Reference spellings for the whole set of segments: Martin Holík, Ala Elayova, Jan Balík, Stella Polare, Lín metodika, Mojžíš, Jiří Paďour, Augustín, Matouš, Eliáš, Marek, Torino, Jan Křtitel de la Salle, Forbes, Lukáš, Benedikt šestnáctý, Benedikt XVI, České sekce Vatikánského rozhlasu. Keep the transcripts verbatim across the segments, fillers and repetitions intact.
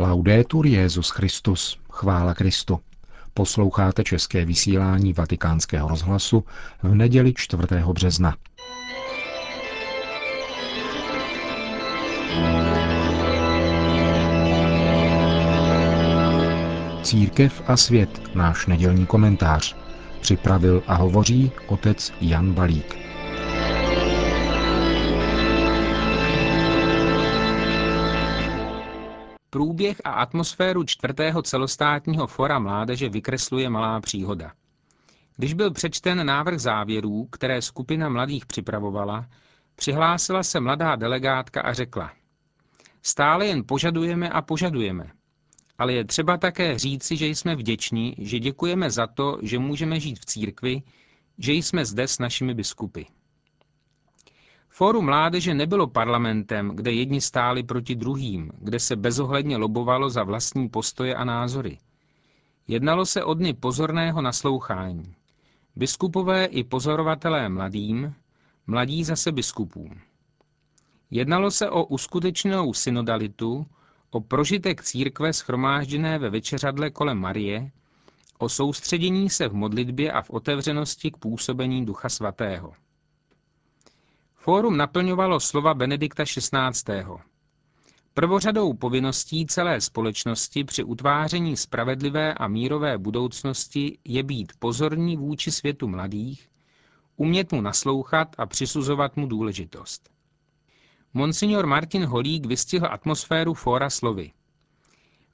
Laudetur Jesus Christus, chvála Kristu. Posloucháte české vysílání Vatikánského rozhlasu v neděli čtvrtého března. Církev a svět, náš nedělní komentář. Připravil a hovoří otec Jan Balík. Průběh a atmosféru čtvrtého celostátního fóra mládeže vykresluje malá příhoda. Když byl přečten návrh závěrů, které skupina mladých připravovala, přihlásila se mladá delegátka a řekla: "Stále jen požadujeme a požadujeme. Ale je třeba také říci, že jsme vděční, že děkujeme za to, že můžeme žít v církvi, že jsme zde s našimi biskupy." Fórum mládeže nebylo parlamentem, kde jedni stáli proti druhým, kde se bezohledně lobovalo za vlastní postoje a názory. Jednalo se o dny pozorného naslouchání. Biskupové i pozorovatelé mladým, mladí zase biskupům. Jednalo se o uskutečněnou synodalitu, o prožitek církve shromážděné ve večeřadle kolem Marie, o soustředění se v modlitbě a v otevřenosti k působení Ducha Svatého. Fórum naplňovalo slova Benedikta šestnáctého Prvořadou povinností celé společnosti při utváření spravedlivé a mírové budoucnosti je být pozorní vůči světu mladých, umět mu naslouchat a přisuzovat mu důležitost. Monsignor Martin Holík vystihl atmosféru fóra slovy: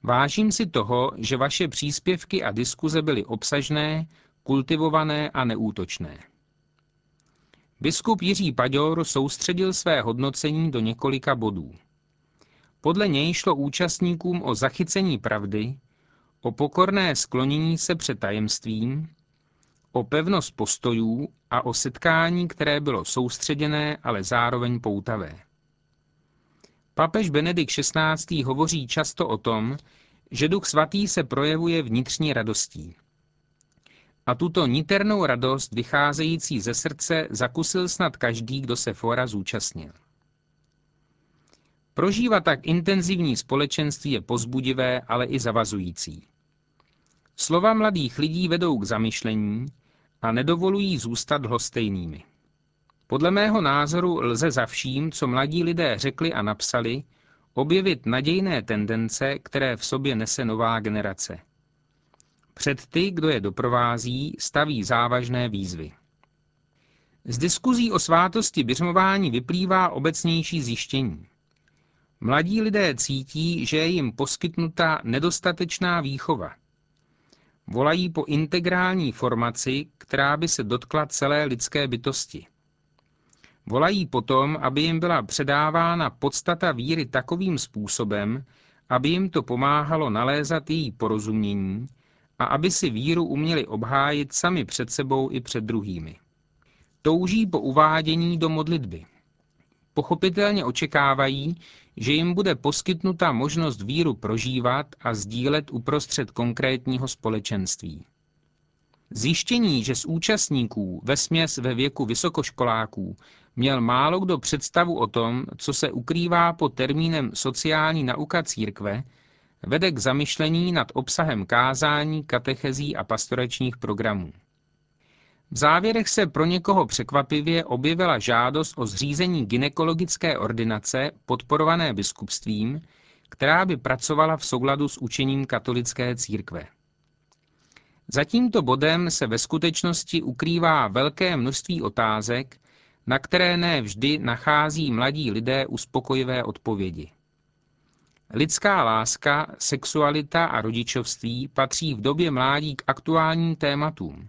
"Vážím si toho, že vaše příspěvky a diskuze byly obsažné, kultivované a neútočné." Biskup Jiří Paďour soustředil své hodnocení do několika bodů. Podle něj šlo účastníkům o zachycení pravdy, o pokorné sklonění se před tajemstvím, o pevnost postojů a o setkání, které bylo soustředěné, ale zároveň poutavé. Papež Benedikt šestnáctý hovoří často o tom, že Duch Svatý se projevuje vnitřní radostí. A tuto niternou radost vycházející ze srdce zakusil snad každý, kdo se fóra zúčastnil. Prožívat tak intenzivní společenství je povzbudivé, ale i zavazující. Slova mladých lidí vedou k zamyšlení a nedovolují zůstat lhostejnými. Podle mého názoru lze za vším, co mladí lidé řekli a napsali, objevit nadějné tendence, které v sobě nese nová generace. Před ty, kdo je doprovází, staví závažné výzvy. Z diskuzí o svátosti biřmování vyplývá obecnější zjištění. Mladí lidé cítí, že je jim poskytnuta nedostatečná výchova. Volají po integrální formaci, která by se dotkla celé lidské bytosti. Volají potom, aby jim byla předávána podstata víry takovým způsobem, aby jim to pomáhalo nalézat její porozumění a aby si víru uměli obhájit sami před sebou i před druhými. Touží po uvádění do modlitby. Pochopitelně očekávají, že jim bude poskytnuta možnost víru prožívat a sdílet uprostřed konkrétního společenství. Zjištění, že z účastníků vesměs ve věku vysokoškoláků měl málo kdo představu o tom, co se ukrývá pod termínem sociální nauka církve, vede k zamyšlení nad obsahem kázání, katechezí a pastoračních programů. V závěrech se pro někoho překvapivě objevila žádost o zřízení gynekologické ordinace podporované biskupstvím, která by pracovala v souladu s učením katolické církve. Za tímto bodem se ve skutečnosti ukrývá velké množství otázek, na které ne vždy nachází mladí lidé uspokojivé odpovědi. Lidská láska, sexualita a rodičovství patří v době mládí k aktuálním tématům.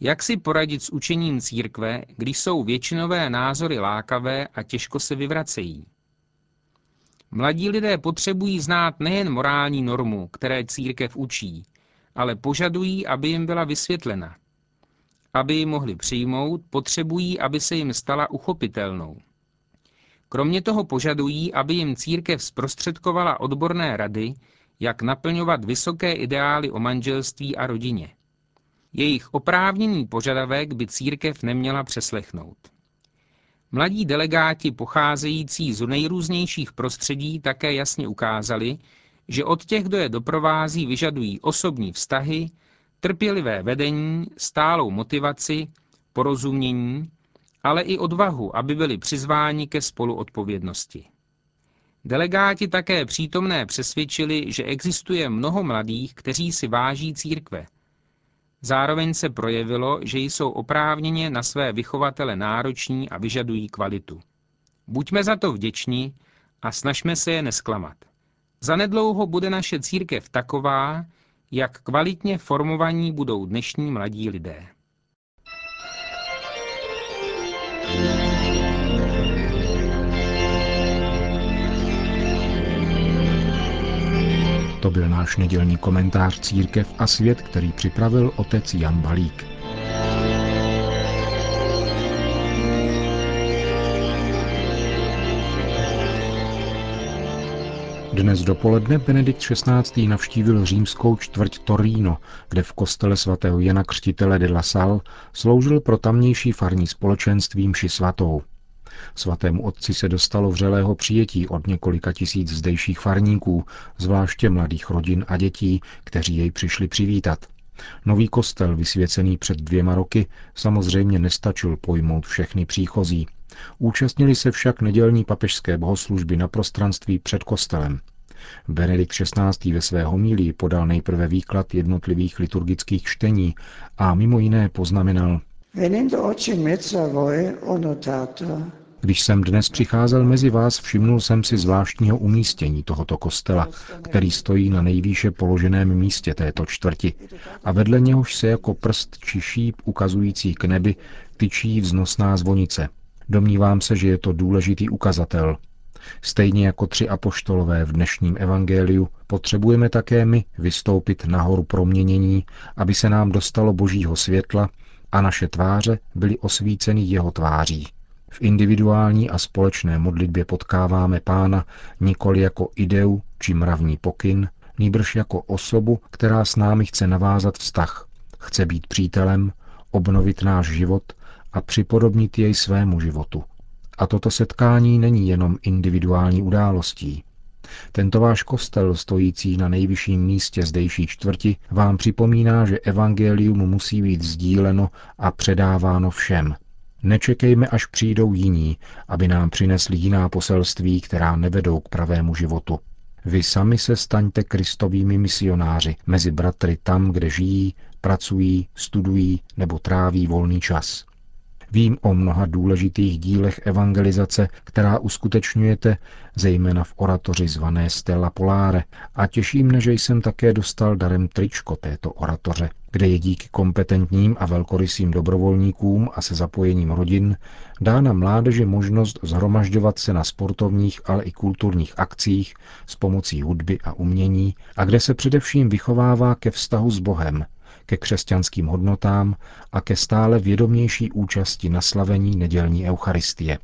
Jak si poradit s učením církve, když jsou většinové názory lákavé a těžko se vyvracejí? Mladí lidé potřebují znát nejen morální normu, které církev učí, ale požadují, aby jim byla vysvětlena. Aby ji mohli přijmout, potřebují, aby se jim stala uchopitelnou. Kromě toho požadují, aby jim církev zprostředkovala odborné rady, jak naplňovat vysoké ideály o manželství a rodině. Jejich oprávněný požadavek by církev neměla přeslechnout. Mladí delegáti pocházející z nejrůznějších prostředí také jasně ukázali, že od těch, kdo je doprovází, vyžadují osobní vztahy, trpělivé vedení, stálou motivaci, porozumění, ale i odvahu, aby byli přizváni ke spoluodpovědnosti. Delegáti také přítomné přesvědčili, že existuje mnoho mladých, kteří si váží církve. Zároveň se projevilo, že jsou oprávněně na své vychovatele nároční a vyžadují kvalitu. Buďme za to vděční a snažme se je nesklamat. Zanedlouho bude naše církev taková, jak kvalitně formovaní budou dnešní mladí lidé. To byl náš nedělní komentář Církev a svět, který připravil otec Jan Balík. Dnes dopoledne Benedikt šestnáctý navštívil římskou čtvrť Torino, kde v kostele svatého Jana Křtitele de la Salle sloužil pro tamnější farní společenství mši svatou. Svatému otci se dostalo vřelého přijetí od několika tisíc zdejších farníků, zvláště mladých rodin a dětí, kteří jej přišli přivítat. Nový kostel, vysvěcený před dvěma roky, samozřejmě nestačil pojmout všechny příchozí. Účastnili se však nedělní papežské bohoslužby na prostranství před kostelem. Benedikt šestnáctý ve své homílii podal nejprve výklad jednotlivých liturgických čtení a mimo jiné poznamenal: Když jsem dnes přicházel mezi vás, všimnul jsem si zvláštního umístění tohoto kostela, který stojí na nejvýše položeném místě této čtvrti, a vedle něhož se jako prst či šíp ukazující k nebi tyčí vznosná zvonice. Domnívám se, že je to důležitý ukazatel. Stejně jako tři apoštolové v dnešním evangeliu, potřebujeme také my vystoupit nahoru proměnění, aby se nám dostalo božího světla a naše tváře byly osvíceny jeho tváří. V individuální a společné modlitbě potkáváme Pána nikoli jako ideu či mravní pokyn, nýbrž jako osobu, která s námi chce navázat vztah, chce být přítelem, obnovit náš život a připodobnit jej svému životu. A toto setkání není jenom individuální událostí. Tento váš kostel, stojící na nejvyšším místě zdejší čtvrti, vám připomíná, že evangelium musí být sdíleno a předáváno všem. Nečekejme, až přijdou jiní, aby nám přinesli jiná poselství, která nevedou k pravému životu. Vy sami se staňte Kristovými misionáři mezi bratry tam, kde žijí, pracují, studují nebo tráví volný čas. Vím o mnoha důležitých dílech evangelizace, která uskutečňujete, zejména v oratoři zvané Stella Polare, a těší mne, že jsem také dostal darem tričko této oratoře, kde je díky kompetentním a velkorysým dobrovolníkům a se zapojením rodin dána mládeži možnost zhromažďovat se na sportovních, ale i kulturních akcích s pomocí hudby a umění a kde se především vychovává ke vztahu s Bohem, ke křesťanským hodnotám a ke stále vědomější účasti na slavení nedělní eucharistie.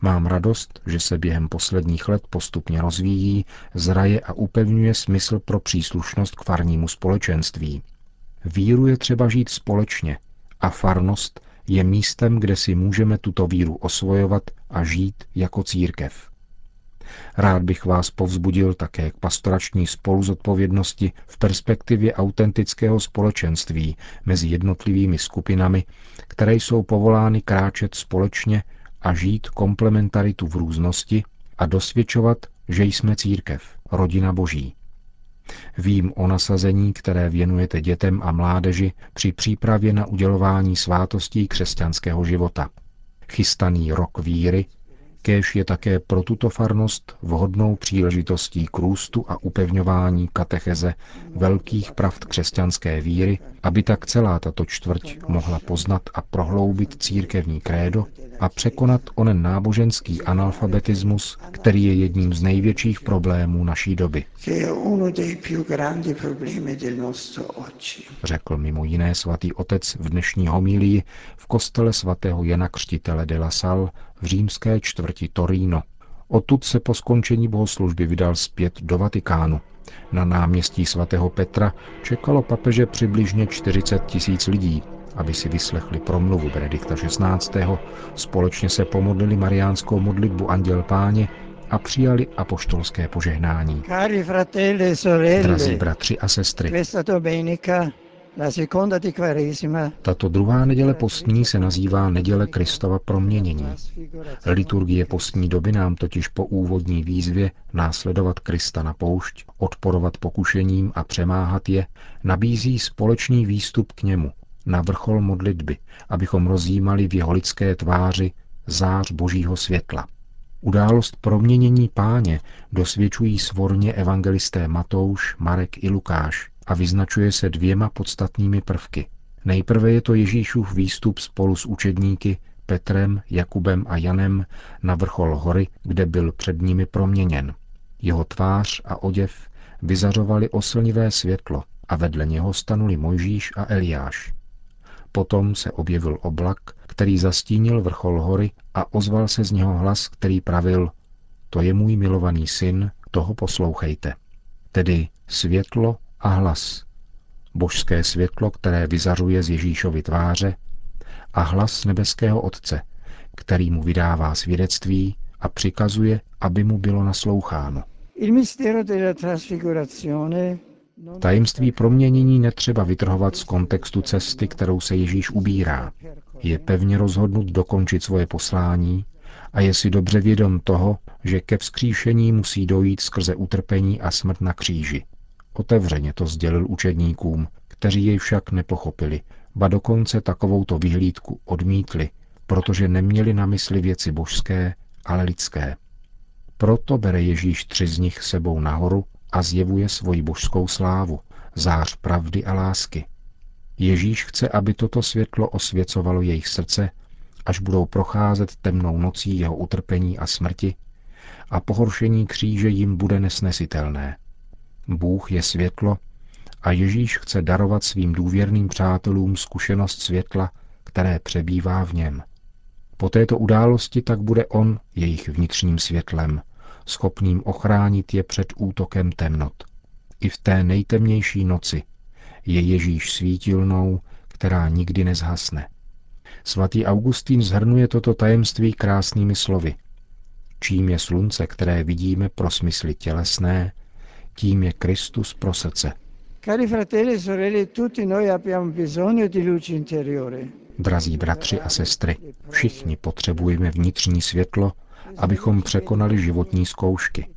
Mám radost, že se během posledních let postupně rozvíjí, zraje a upevňuje smysl pro příslušnost k farnímu společenství. Víru je třeba žít společně a farnost je místem, kde si můžeme tuto víru osvojovat a žít jako církev. Rád bych vás povzbudil také k pastorační spoluzodpovědnosti v perspektivě autentického společenství mezi jednotlivými skupinami, které jsou povolány kráčet společně a žít komplementaritu v různosti a dosvědčovat, že jsme církev, rodina Boží. Vím o nasazení, které věnujete dětem a mládeži při přípravě na udělování svátostí křesťanského života. Chystaný rok víry kéž je také pro tuto farnost vhodnou příležitostí k růstu a upevňování katecheze velkých pravd křesťanské víry, aby tak celá tato čtvrť mohla poznat a prohloubit církevní krédo a překonat onen náboženský analfabetismus, který je jedním z největších problémů naší doby. Řekl mimo jiné svatý otec v dnešní homilii v kostele svatého Jana Křtitele de la Salle v římské čtvrti Torino. Odtud se po skončení bohoslužby vydal zpět do Vatikánu. Na náměstí svatého Petra čekalo papeže přibližně čtyřicet tisíc lidí, aby si vyslechli promluvu Benedikta šestnáctého, společně se pomodlili mariánskou modlitbu Anděl Páně a přijali apoštolské požehnání. Drazí bratři a sestry, tato druhá neděle postní se nazývá neděle Kristova proměnění. Liturgie postní doby nám totiž po úvodní výzvě následovat Krista na poušť, odporovat pokušením a přemáhat je, nabízí společný výstup k němu, na vrchol modlitby, abychom rozjímali v jeho lidské tváři zář božího světla. Událost proměnění Páně dosvědčují svorně evangelisté Matouš, Marek i Lukáš a vyznačuje se dvěma podstatnými prvky. Nejprve je to Ježíšův výstup spolu s učedníky Petrem, Jakubem a Janem na vrchol hory, kde byl před nimi proměněn. Jeho tvář a oděv vyzařovali oslnivé světlo a vedle něho stanuli Mojžíš a Eliáš. Potom se objevil oblak, který zastínil vrchol hory a ozval se z něho hlas, který pravil: to je můj milovaný syn, toho poslouchejte. Tedy světlo a hlas. Božské světlo, které vyzařuje z Ježíšovy tváře, a hlas nebeského Otce, který mu vydává svědectví a přikazuje, aby mu bylo nasloucháno. Tajemství proměnění netřeba vytrhovat z kontextu cesty, kterou se Ježíš ubírá. Je pevně rozhodnut dokončit svoje poslání a je si dobře vědom toho, že ke vzkříšení musí dojít skrze utrpení a smrt na kříži. Otevřeně to sdělil učedníkům, kteří jej však nepochopili, ba dokonce takovouto vyhlídku odmítli, protože neměli na mysli věci božské, ale lidské. Proto bere Ježíš tři z nich sebou nahoru a zjevuje svoji božskou slávu, zář pravdy a lásky. Ježíš chce, aby toto světlo osvěcovalo jejich srdce, až budou procházet temnou nocí jeho utrpení a smrti, a pohoršení kříže jim bude nesnesitelné. Bůh je světlo a Ježíš chce darovat svým důvěrným přátelům zkušenost světla, které přebývá v něm. Po této události tak bude on jejich vnitřním světlem, schopným ochránit je před útokem temnot. I v té nejtemnější noci je Ježíš svítilnou, která nikdy nezhasne. Svatý Augustín shrnuje toto tajemství krásnými slovy: čím je slunce, které vidíme pro smysly tělesné, tím je Kristus pro srdce. Drazí bratři a sestry, všichni potřebujeme vnitřní světlo, abychom překonali životní zkoušky.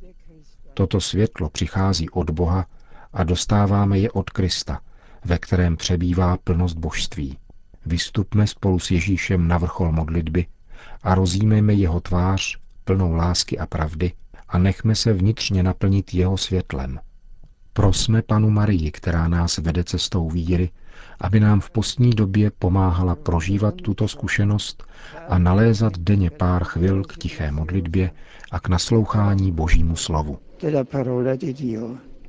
Toto světlo přichází od Boha a dostáváme je od Krista, ve kterém přebývá plnost božství. Vystupme spolu s Ježíšem na vrchol modlitby a rozjímejme jeho tvář plnou lásky a pravdy a nechme se vnitřně naplnit jeho světlem. Prosme Panu Marii, která nás vede cestou víry, aby nám v postní době pomáhala prožívat tuto zkušenost a nalézat denně pár chvil k tiché modlitbě a k naslouchání Božímu slovu.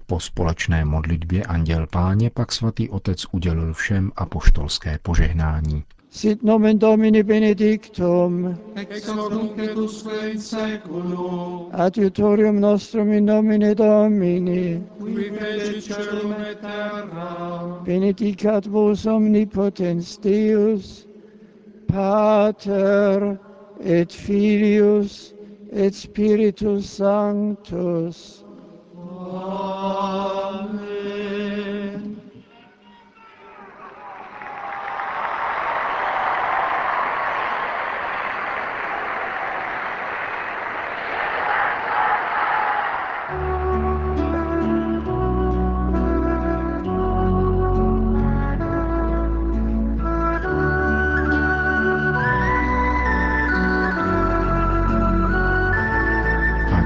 Po společné modlitbě Anděl Páně pak svatý Otec udělil všem apoštolské požehnání. Sit nomen Domini benedictum, ex hoc nunc et usque in seculum, adiutorium nostrum in nomine Domini, qui fecit caelum et terram, benedicat vos omnipotens Deus, Pater et Filius et Spiritus Sanctus. Amen.